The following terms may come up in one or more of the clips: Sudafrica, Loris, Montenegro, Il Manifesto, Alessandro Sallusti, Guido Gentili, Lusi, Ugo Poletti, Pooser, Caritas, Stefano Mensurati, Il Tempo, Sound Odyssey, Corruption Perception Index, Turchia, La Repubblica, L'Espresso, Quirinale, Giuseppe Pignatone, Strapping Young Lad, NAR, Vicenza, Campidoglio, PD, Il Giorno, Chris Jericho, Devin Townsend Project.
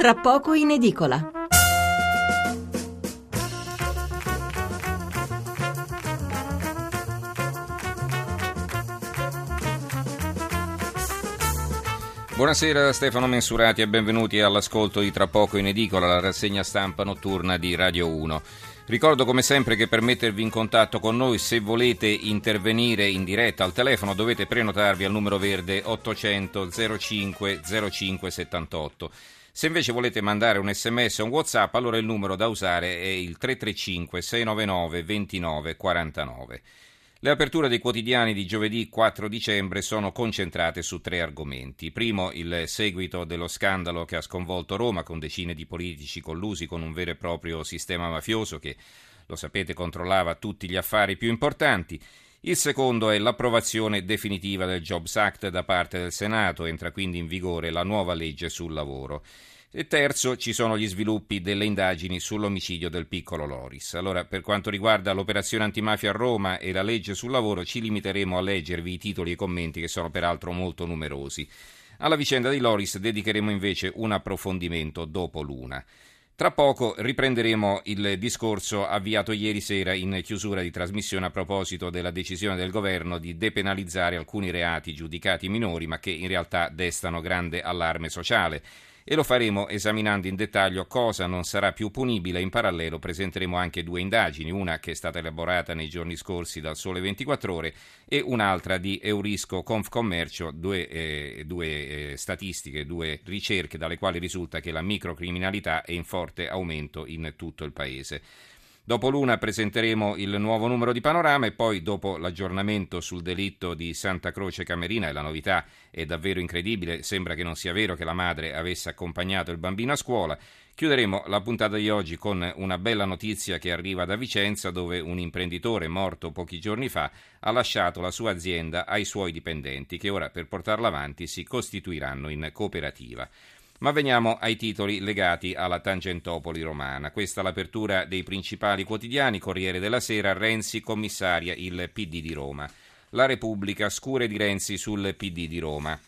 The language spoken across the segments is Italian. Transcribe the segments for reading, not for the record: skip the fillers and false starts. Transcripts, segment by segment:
Tra poco in edicola. Buonasera Stefano Mensurati e benvenuti all'ascolto di Tra poco in edicola, la rassegna stampa notturna di Radio 1. Ricordo come sempre che per mettervi in contatto con noi, se volete intervenire in diretta al telefono, dovete prenotarvi al numero verde 800 05 05 78. Se invece volete mandare un sms o un WhatsApp, allora il numero da usare è il 335 699 29 49. Le aperture dei quotidiani di giovedì 4 dicembre sono concentrate su tre argomenti. Primo, il seguito dello scandalo che ha sconvolto Roma, con decine di politici collusi con un vero e proprio sistema mafioso che, lo sapete, controllava tutti gli affari più importanti. Il secondo è l'approvazione definitiva del Jobs Act da parte del Senato, entra quindi in vigore la nuova legge sul lavoro. E terzo, ci sono gli sviluppi delle indagini sull'omicidio del piccolo Loris. Allora, per quanto riguarda l'operazione antimafia a Roma e la legge sul lavoro, ci limiteremo a leggervi i titoli e i commenti, che sono peraltro molto numerosi. Alla vicenda di Loris dedicheremo invece un approfondimento dopo l'una. Tra poco riprenderemo il discorso avviato ieri sera in chiusura di trasmissione a proposito della decisione del governo di depenalizzare alcuni reati giudicati minori, ma che in realtà destano grande allarme sociale. E lo faremo esaminando in dettaglio cosa non sarà più punibile. In parallelo presenteremo anche due indagini, una che è stata elaborata nei giorni scorsi dal Sole 24 Ore e un'altra di Eurisko Confcommercio, due statistiche, due ricerche dalle quali risulta che la microcriminalità è in forte aumento in tutto il paese. Dopo l'una presenteremo il nuovo numero di Panorama e poi, dopo l'aggiornamento sul delitto di Santa Croce Camerina, e la novità è davvero incredibile, sembra che non sia vero che la madre avesse accompagnato il bambino a scuola, chiuderemo la puntata di oggi con una bella notizia che arriva da Vicenza, dove un imprenditore morto pochi giorni fa ha lasciato la sua azienda ai suoi dipendenti, che ora, per portarla avanti, si costituiranno in cooperativa. Ma veniamo ai titoli legati alla Tangentopoli romana. Questa è l'apertura dei principali quotidiani. Corriere della Sera, Renzi commissaria il PD di Roma. La Repubblica, scure di Renzi sul PD di Roma.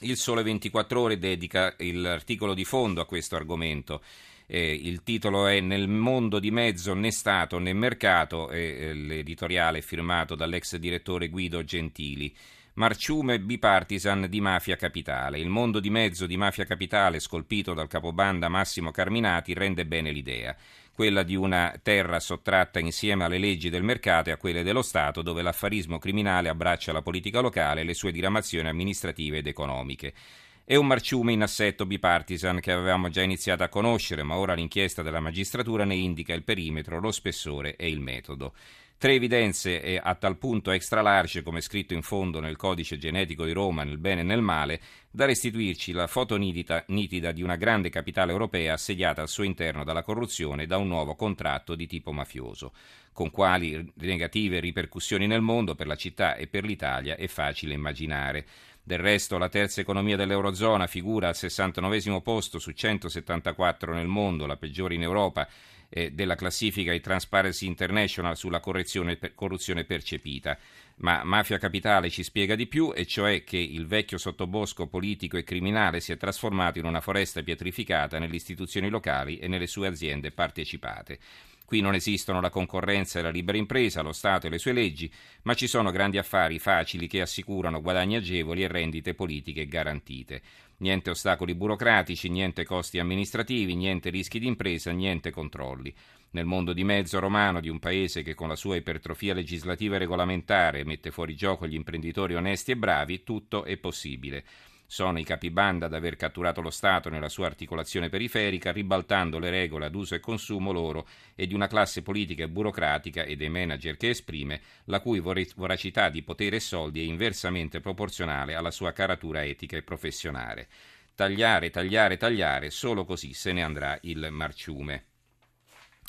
Il Sole 24 Ore dedica l'articolo di fondo a questo argomento. Il titolo è Nel mondo di mezzo né Stato né mercato, l'editoriale è firmato dall'ex direttore Guido Gentili. Marciume bipartisan di Mafia Capitale. Il mondo di mezzo di Mafia Capitale, scolpito dal capobanda Massimo Carminati, rende bene l'idea, quella di una terra sottratta insieme alle leggi del mercato e a quelle dello Stato, dove l'affarismo criminale abbraccia la politica locale e le sue diramazioni amministrative ed economiche. È un marciume in assetto bipartisan che avevamo già iniziato a conoscere, ma ora l'inchiesta della magistratura ne indica il perimetro, lo spessore e il metodo. Tre evidenze a tal punto extra large, come scritto in fondo nel codice genetico di Roma, nel bene e nel male, da restituirci la foto nitida di una grande capitale europea assediata al suo interno dalla corruzione e da un nuovo contratto di tipo mafioso, con quali negative ripercussioni nel mondo, per la città e per l'Italia, è facile immaginare. Del resto la terza economia dell'Eurozona figura al 69° posto su 174 nel mondo, la peggiore in Europa, della classifica di Transparency International sulla corruzione percepita. Ma Mafia Capitale ci spiega di più, e cioè che il vecchio sottobosco politico e criminale si è trasformato in una foresta pietrificata nelle istituzioni locali e nelle sue aziende partecipate. Qui non esistono la concorrenza e la libera impresa, lo Stato e le sue leggi, ma ci sono grandi affari facili che assicurano guadagni agevoli e rendite politiche garantite. Niente ostacoli burocratici, niente costi amministrativi, niente rischi di impresa, niente controlli. Nel mondo di mezzo romano di un paese che con la sua ipertrofia legislativa e regolamentare mette fuori gioco gli imprenditori onesti e bravi, tutto è possibile. Sono i capibanda ad aver catturato lo Stato nella sua articolazione periferica, ribaltando le regole ad uso e consumo loro e di una classe politica e burocratica e dei manager che esprime, la cui voracità di potere e soldi è inversamente proporzionale alla sua caratura etica e professionale. Tagliare, tagliare, tagliare, solo così se ne andrà il marciume.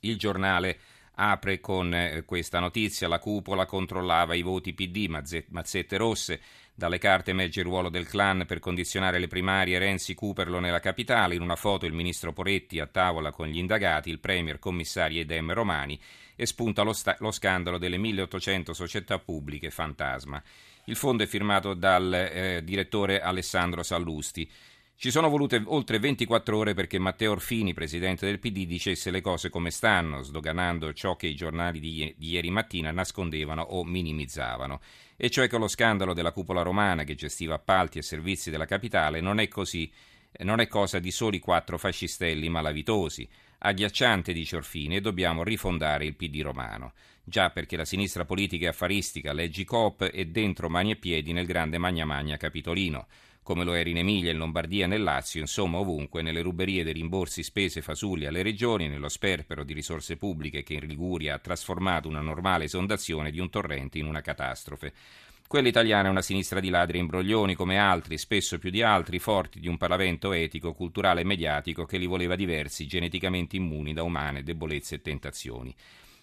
Il Giornale apre con questa notizia: la cupola controllava i voti PD, mazzette rosse, dalle carte emerge il ruolo del clan per condizionare le primarie Renzi-Cuperlo nella capitale, in una foto il ministro Poretti a tavola con gli indagati, il premier, commissari ed Dem Romani, e spunta lo scandalo delle 1800 società pubbliche fantasma. Il fondo è firmato dal direttore Alessandro Sallusti. Ci sono volute oltre 24 ore perché Matteo Orfini, presidente del PD, dicesse le cose come stanno, sdoganando ciò che i giornali di ieri mattina nascondevano o minimizzavano. E cioè che lo scandalo della cupola romana che gestiva appalti e servizi della capitale non è cosa di soli 4 fascistelli malavitosi. Agghiacciante, dice Orfini, e dobbiamo rifondare il PD romano. Già, perché la sinistra politica e affaristica, leggi Coop, è dentro mani e piedi nel grande magna magna capitolino. Come lo era in Emilia, in Lombardia, nel Lazio, insomma ovunque, nelle ruberie dei rimborsi spese fasulli alle regioni, nello sperpero di risorse pubbliche che in Liguria ha trasformato una normale esondazione di un torrente in una catastrofe. Quella italiana è una sinistra di ladri e imbroglioni come altri, spesso più di altri, forti di un paravento etico, culturale e mediatico che li voleva diversi, geneticamente immuni da umane debolezze e tentazioni.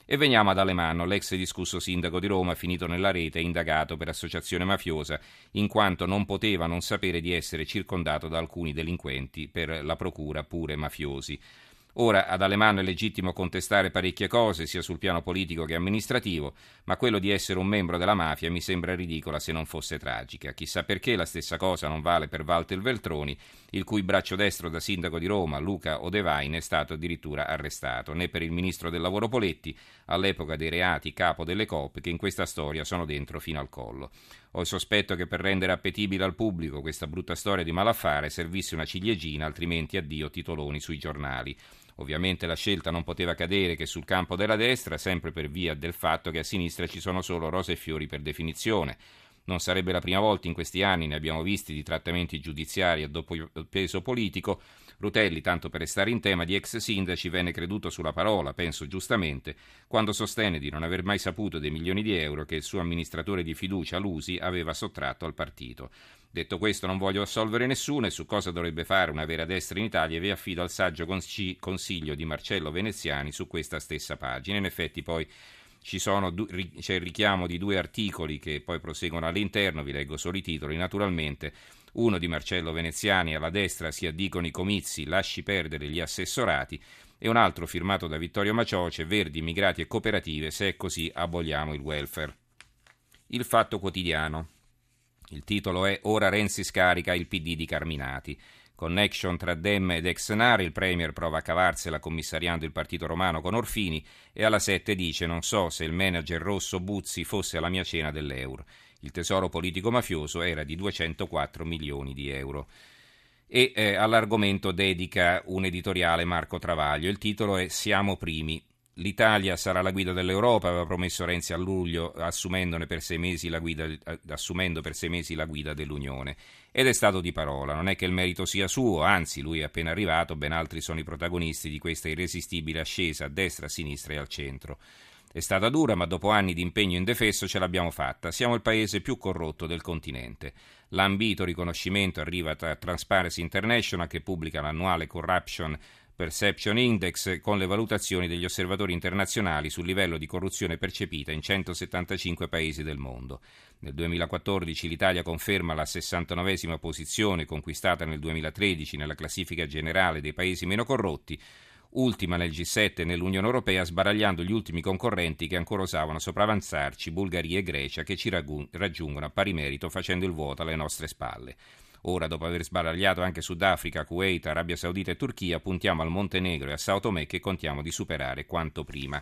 E veniamo ad Alemanno, l'ex discusso sindaco di Roma, finito nella rete e indagato per associazione mafiosa, in quanto non poteva non sapere di essere circondato da alcuni delinquenti, per la procura pure mafiosi. Ora, ad Alemanno è legittimo contestare parecchie cose, sia sul piano politico che amministrativo, ma quello di essere un membro della mafia mi sembra ridicola se non fosse tragica. Chissà perché la stessa cosa non vale per Walter Veltroni, il cui braccio destro da sindaco di Roma, Luca Odevaine, è stato addirittura arrestato, né per il ministro del lavoro Poletti, all'epoca dei reati capo delle Coop, che in questa storia sono dentro fino al collo. Ho il sospetto che per rendere appetibile al pubblico questa brutta storia di malaffare servisse una ciliegina, altrimenti addio titoloni sui giornali. Ovviamente la scelta non poteva cadere che sul campo della destra, sempre per via del fatto che a sinistra ci sono solo rose e fiori per definizione. Non sarebbe la prima volta in questi anni, ne abbiamo visti, di trattamenti giudiziari a doppio peso politico. Rutelli, tanto per restare in tema di ex sindaci, venne creduto sulla parola, penso giustamente, quando sostenne di non aver mai saputo dei milioni di euro che il suo amministratore di fiducia, Lusi, aveva sottratto al partito. Detto questo, non voglio assolvere nessuno e su cosa dovrebbe fare una vera destra in Italia vi affido al saggio consiglio di Marcello Veneziani su questa stessa pagina. In effetti poi c'è il richiamo di 2 articoli che poi proseguono all'interno, vi leggo solo i titoli naturalmente. Uno di Marcello Veneziani: alla destra si addicono i comizi, lasci perdere gli assessorati, e un altro firmato da Vittorio Macioce: Verdi, immigrati e cooperative, se è così aboliamo il welfare. Il Fatto Quotidiano. Il titolo è: Ora Renzi scarica il PD di Carminati. Connection tra Dem ed ex NAR, il Premier prova a cavarsela commissariando il partito romano con Orfini, e alla 7 dice: non so se il manager rosso Buzzi fosse alla mia cena dell'Euro. Il tesoro politico mafioso era di 204 milioni di euro. E all'argomento dedica un editoriale Marco Travaglio. Il titolo è: Siamo primi. L'Italia sarà alla guida dell'Europa, aveva promesso Renzi a luglio, assumendo per 6 mesi la guida dell'Unione. Ed è stato di parola, non è che il merito sia suo, anzi, lui è appena arrivato, ben altri sono i protagonisti di questa irresistibile ascesa a destra, a sinistra e al centro. È stata dura, ma dopo anni di impegno indefesso ce l'abbiamo fatta. Siamo il paese più corrotto del continente. L'ambito riconoscimento arriva da Transparency International, che pubblica l'annuale Corruption Perception Index con le valutazioni degli osservatori internazionali sul livello di corruzione percepita in 175 paesi del mondo. Nel 2014 l'Italia conferma la 69esima posizione conquistata nel 2013 nella classifica generale dei paesi meno corrotti, ultima nel G7 e nell'Unione Europea, sbaragliando gli ultimi concorrenti che ancora osavano sopravanzarci, Bulgaria e Grecia, che ci raggiungono a pari merito facendo il vuoto alle nostre spalle. Ora, dopo aver sbaragliato anche Sudafrica, Kuwait, Arabia Saudita e Turchia, puntiamo al Montenegro e a Sao Tomé, che contiamo di superare quanto prima.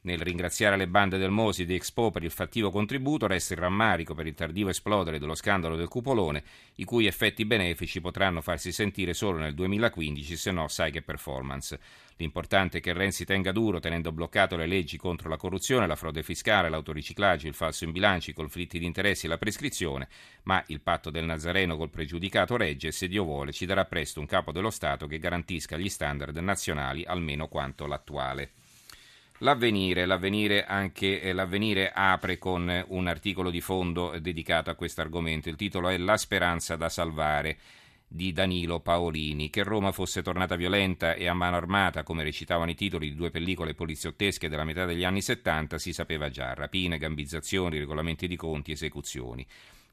Nel ringraziare le bande del Mosi e di Expo per il fattivo contributo, resta il rammarico per il tardivo esplodere dello scandalo del cupolone, i cui effetti benefici potranno farsi sentire solo nel 2015, se no sai che performance. L'importante è che Renzi tenga duro, tenendo bloccato le leggi contro la corruzione, la frode fiscale, l'autoriciclaggio, il falso in bilancio, i conflitti di interessi e la prescrizione, ma il patto del Nazareno col pregiudicato regge e, se Dio vuole, ci darà presto un capo dello Stato che garantisca gli standard nazionali almeno quanto l'attuale. L'Avvenire apre con un articolo di fondo dedicato a questo argomento. Il titolo è: La speranza da salvare, di Danilo Paolini. Che Roma fosse tornata violenta e a mano armata, come recitavano i titoli di 2 pellicole poliziottesche della metà degli anni 70, si sapeva già: rapine, gambizzazioni, regolamenti di conti, esecuzioni.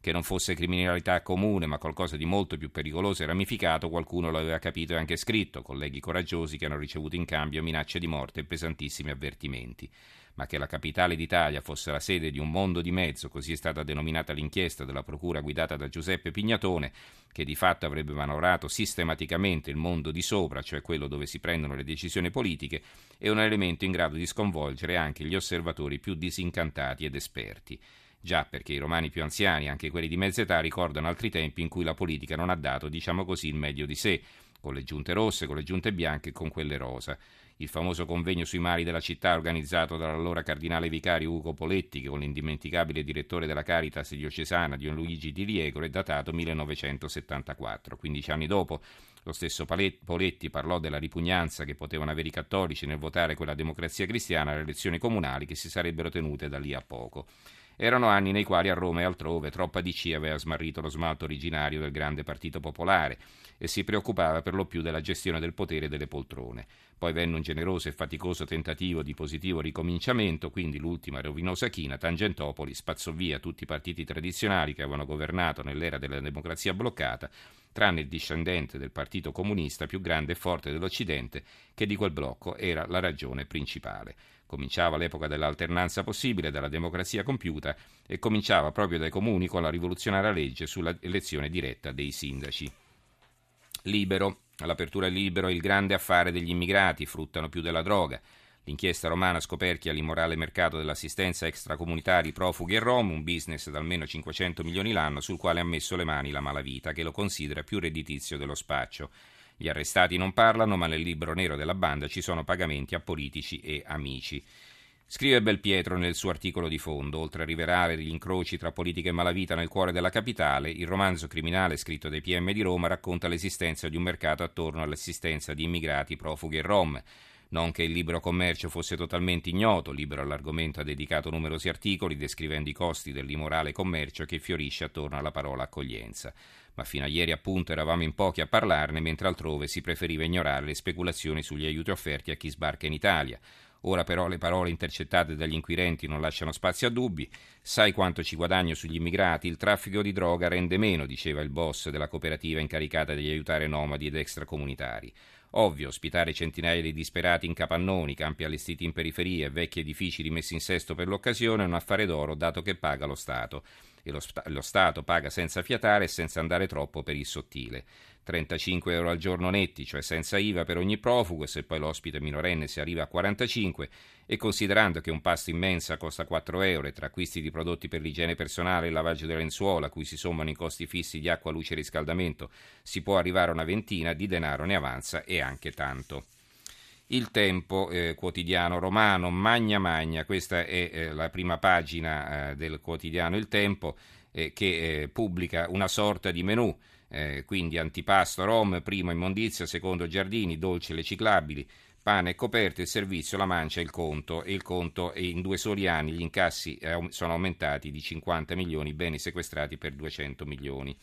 che non fosse criminalità comune ma qualcosa di molto più pericoloso e ramificato, qualcuno l'aveva capito e anche scritto, colleghi coraggiosi che hanno ricevuto in cambio minacce di morte e pesantissimi avvertimenti. Ma che la capitale d'Italia fosse la sede di un mondo di mezzo, così è stata denominata l'inchiesta della procura guidata da Giuseppe Pignatone, che di fatto avrebbe manovrato sistematicamente il mondo di sopra, cioè quello dove si prendono le decisioni politiche, è un elemento in grado di sconvolgere anche gli osservatori più disincantati ed esperti. Già, perché i romani più anziani, anche quelli di mezza età, ricordano altri tempi in cui la politica non ha dato, diciamo così, il meglio di sé, con le giunte rosse, con le giunte bianche e con quelle rosa. Il famoso convegno sui mali della città organizzato dall'allora cardinale vicario Ugo Poletti, che con l'indimenticabile direttore della Caritas diocesana Don Luigi Di Liegro, è datato 1974. 15 anni dopo, lo stesso Poletti parlò della ripugnanza che potevano avere i cattolici nel votare quella Democrazia Cristiana alle elezioni comunali che si sarebbero tenute da lì a poco. Erano anni nei quali a Roma e altrove troppa DC aveva smarrito lo smalto originario del grande partito popolare e si preoccupava per lo più della gestione del potere e delle poltrone. Poi venne un generoso e faticoso tentativo di positivo ricominciamento, quindi l'ultima rovinosa china, Tangentopoli, spazzò via tutti i partiti tradizionali che avevano governato nell'era della democrazia bloccata, tranne il discendente del partito comunista più grande e forte dell'Occidente, che di quel blocco era la ragione principale. Cominciava l'epoca dell'alternanza possibile, della democrazia compiuta, e cominciava proprio dai comuni con la rivoluzionaria legge sulla elezione diretta dei sindaci. Libero. All'apertura Libero, il grande affare degli immigrati, fruttano più della droga. L'inchiesta romana scoperchia l'immorale mercato dell'assistenza extracomunitari profughi e rom, un business da almeno 500 milioni l'anno sul quale ha messo le mani la malavita, che lo considera più redditizio dello spaccio. Gli arrestati non parlano, ma nel libro nero della banda ci sono pagamenti a politici e amici. Scrive Belpietro nel suo articolo di fondo, oltre a rivelare gli incroci tra politica e malavita nel cuore della capitale, il romanzo criminale scritto dai PM di Roma racconta l'esistenza di un mercato attorno all'assistenza di immigrati, profughi e rom. Non che il libero commercio fosse totalmente ignoto, Libero all'argomento ha dedicato numerosi articoli descrivendo i costi dell'immorale commercio che fiorisce attorno alla parola accoglienza. Ma fino a ieri appunto eravamo in pochi a parlarne, mentre altrove si preferiva ignorare le speculazioni sugli aiuti offerti a chi sbarca in Italia. Ora però le parole intercettate dagli inquirenti non lasciano spazio a dubbi. Sai quanto ci guadagno sugli immigrati? Il traffico di droga rende meno, diceva il boss della cooperativa incaricata di aiutare nomadi ed extracomunitari. Ovvio, ospitare centinaia di disperati in capannoni, campi allestiti in periferia e vecchi edifici rimessi in sesto per l'occasione è un affare d'oro, dato che paga lo Stato. E lo Stato paga senza fiatare e senza andare troppo per il sottile. 35 euro al giorno netti, cioè senza IVA per ogni profugo, e se poi l'ospite minorenne si arriva a 45, e considerando che un pasto immensa costa 4 euro, e tra acquisti di prodotti per l'igiene personale e il lavaggio delle lenzuola, a cui si sommano i costi fissi di acqua, luce e riscaldamento, si può arrivare a una ventina, di denaro ne avanza e anche tanto. Il Tempo, quotidiano romano, magna magna, questa è la prima pagina del quotidiano Il Tempo, che pubblica una sorta di menù, quindi antipasto rom, primo immondizia, secondo giardini, dolci le ciclabili, pane e coperte, il servizio, la mancia e il conto. E il conto, in 2 soli anni gli incassi sono aumentati di 50 milioni, beni sequestrati per 200 milioni.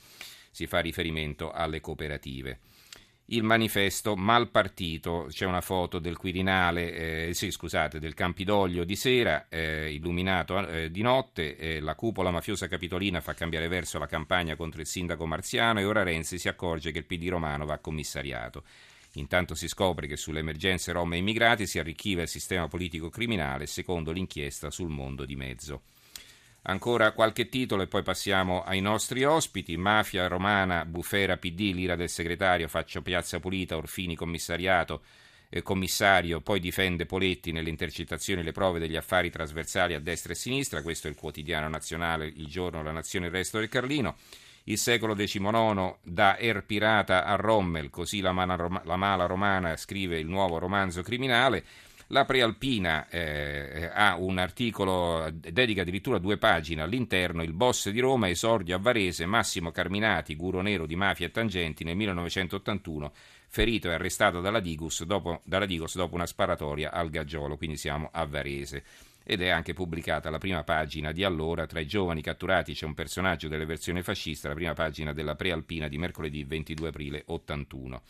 Si fa riferimento alle cooperative. Il manifesto mal partito, c'è una foto del Quirinale, del Campidoglio di sera, illuminato di notte, la cupola mafiosa capitolina fa cambiare verso la campagna contro il sindaco Marziano e ora Renzi si accorge che il PD romano va commissariato. Intanto si scopre che sulle emergenze rom e immigrati si arricchiva il sistema politico criminale secondo l'inchiesta sul mondo di mezzo. Ancora qualche titolo e poi passiamo ai nostri ospiti. Mafia romana, bufera PD, l'ira del segretario, faccio piazza pulita, Orfini commissario, poi difende Poletti nelle intercettazioni le prove degli affari trasversali a destra e sinistra. Questo è il quotidiano nazionale, Il Giorno, La Nazione, Il Resto del Carlino. Il secolo XIX, da Er Pirata a Rommel, così la mala romana scrive il nuovo romanzo criminale. La Prealpina ha un articolo, dedica addirittura 2 pagine all'interno, il boss di Roma, esordio a Varese, Massimo Carminati, guru nero di mafia e tangenti, nel 1981, ferito e arrestato dalla Digos dopo una sparatoria al Gaggiolo, quindi siamo a Varese. Ed è anche pubblicata la prima pagina di allora, tra i giovani catturati c'è un personaggio delle versioni fascista, la prima pagina della Prealpina di mercoledì 22 aprile 81.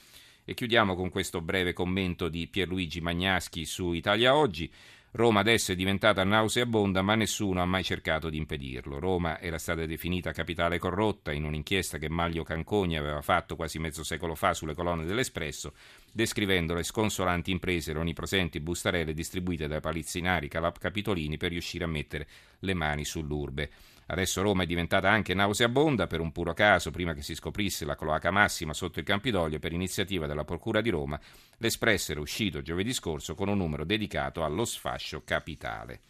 E chiudiamo con questo breve commento di Pierluigi Magnaschi su Italia Oggi. Roma adesso è diventata nauseabonda, ma nessuno ha mai cercato di impedirlo. Roma era stata definita capitale corrotta in un'inchiesta che Maglio Canconi aveva fatto quasi mezzo secolo fa sulle colonne dell'Espresso, descrivendo le sconsolanti imprese, le onnipresenti bustarelle distribuite dai palazzinari capitolini per riuscire a mettere le mani sull'urbe. Adesso Roma è diventata anche nauseabonda per un puro caso, prima che si scoprisse la cloaca massima sotto il Campidoglio per iniziativa della Procura di Roma. L'Espresso era uscito giovedì scorso con un numero dedicato allo sfascio capitale.